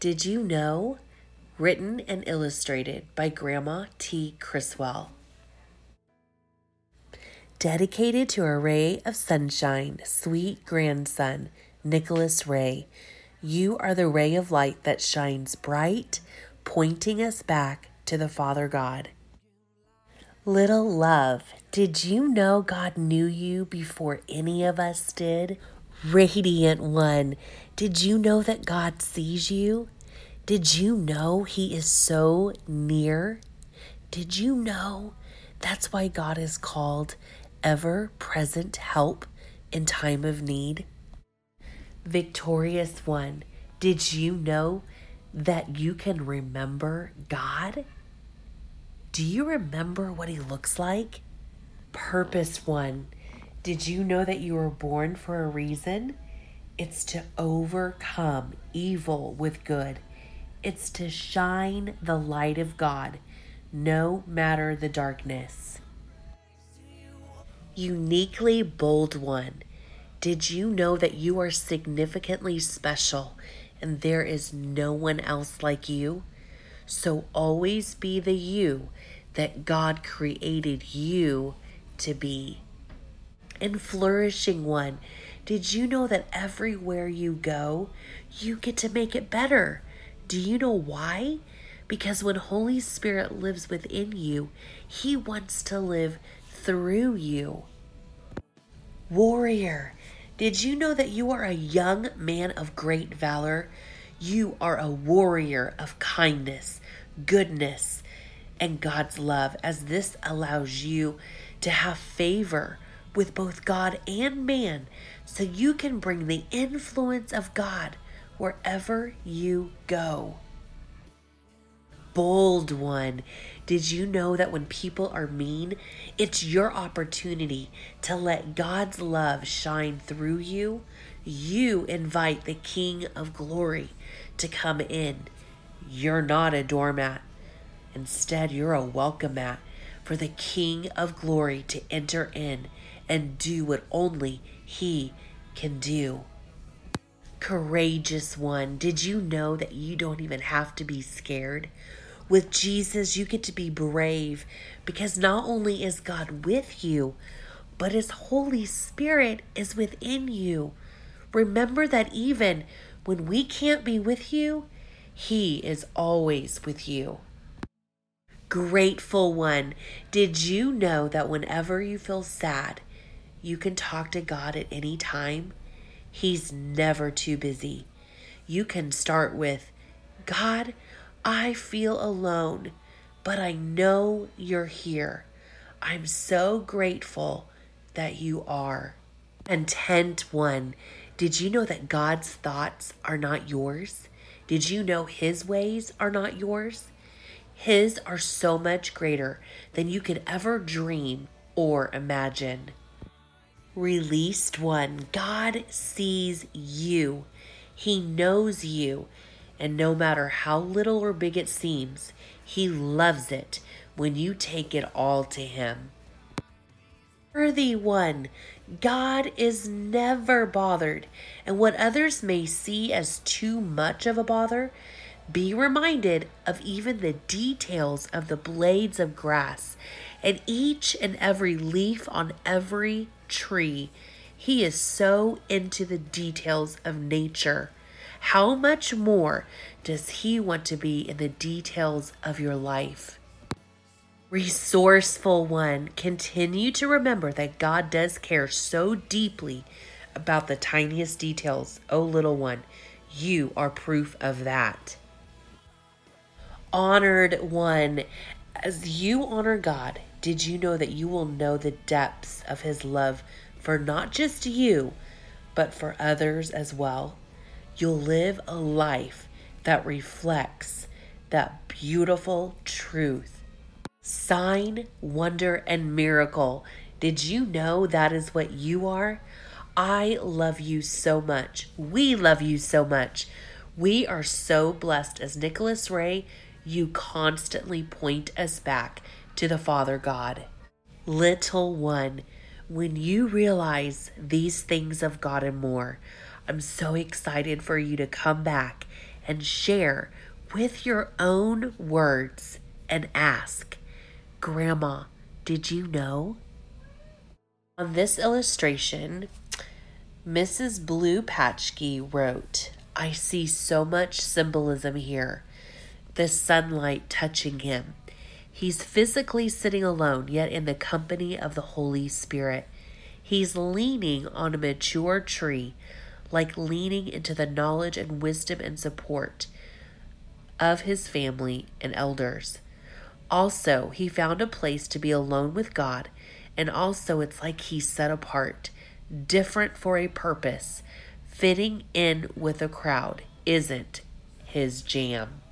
Did You Know? Written and illustrated by Grandma T. Criswell. Dedicated to a ray of sunshine, sweet grandson, Nicholas Ray. You are the ray of light that shines bright, pointing us back to the Father God. Little love, did you know God knew you before any of us did? Radiant one, did you know that God sees you? Did you know He is so near? Did you know that's why God is called ever-present help in time of need? Victorious one, did you know that you can remember God? Do you remember what He looks like? Purpose one, did you know that you were born for a reason? It's to overcome evil with good. It's to shine the light of God, no matter the darkness. Uniquely bold one, did you know that you are significantly special and there is no one else like you? So always be the you that God created you to be. And flourishing one, did you know that everywhere you go, you get to make it better? Do you know why? Because when Holy Spirit lives within you, He wants to live through you. Warrior, did you know that you are a young man of great valor? You are a warrior of kindness, goodness, and God's love, as this allows you to have favor with both God and man, so you can bring the influence of God wherever you go. Bold one, did you know that when people are mean, it's your opportunity to let God's love shine through you? You invite the King of Glory to come in. You're not a doormat. Instead, you're a welcome mat for the King of Glory to enter in and do what only He can do. Courageous one, did you know that you don't even have to be scared? With Jesus, you get to be brave, because not only is God with you, but His Holy Spirit is within you. Remember that even when we can't be with you, He is always with you. Grateful one, did you know that whenever you feel sad, you can talk to God at any time? He's never too busy. You can start with, God, I feel alone, but I know You're here. I'm so grateful that You are. Content one, did you know that God's thoughts are not yours? Did you know His ways are not yours? His are so much greater than you could ever dream or imagine. Released one, God sees you. He knows you. And no matter how little or big it seems, He loves it when you take it all to Him. Worthy one, God is never bothered. And what others may see as too much of a bother, be reminded of even the details of the blades of grass and each and every leaf on every tree. He is so into the details of nature. How much more does He want to be in the details of your life? Resourceful one, continue to remember that God does care so deeply about the tiniest details. Oh, little one, you are proof of that. Honored one, as you honor God, did you know that you will know the depths of His love for not just you, but for others as well? You'll live a life that reflects that beautiful truth. Sign, wonder, and miracle. Did you know that is what you are? I love you so much. We love you so much. We are so blessed. As Nicholas Ray, you constantly point us back to the Father God. Little one, when you realize these things of God and more, I'm so excited for you to come back and share with your own words and ask, Grandma, did you know? On this illustration, Mrs. Blue Patchkey wrote, I see so much symbolism here. The sunlight touching him. He's physically sitting alone, yet in the company of the Holy Spirit. He's leaning on a mature tree, like leaning into the knowledge and wisdom and support of his family and elders. Also, he found a place to be alone with God, and also it's like he's set apart, different for a purpose. Fitting in with a crowd isn't his jam.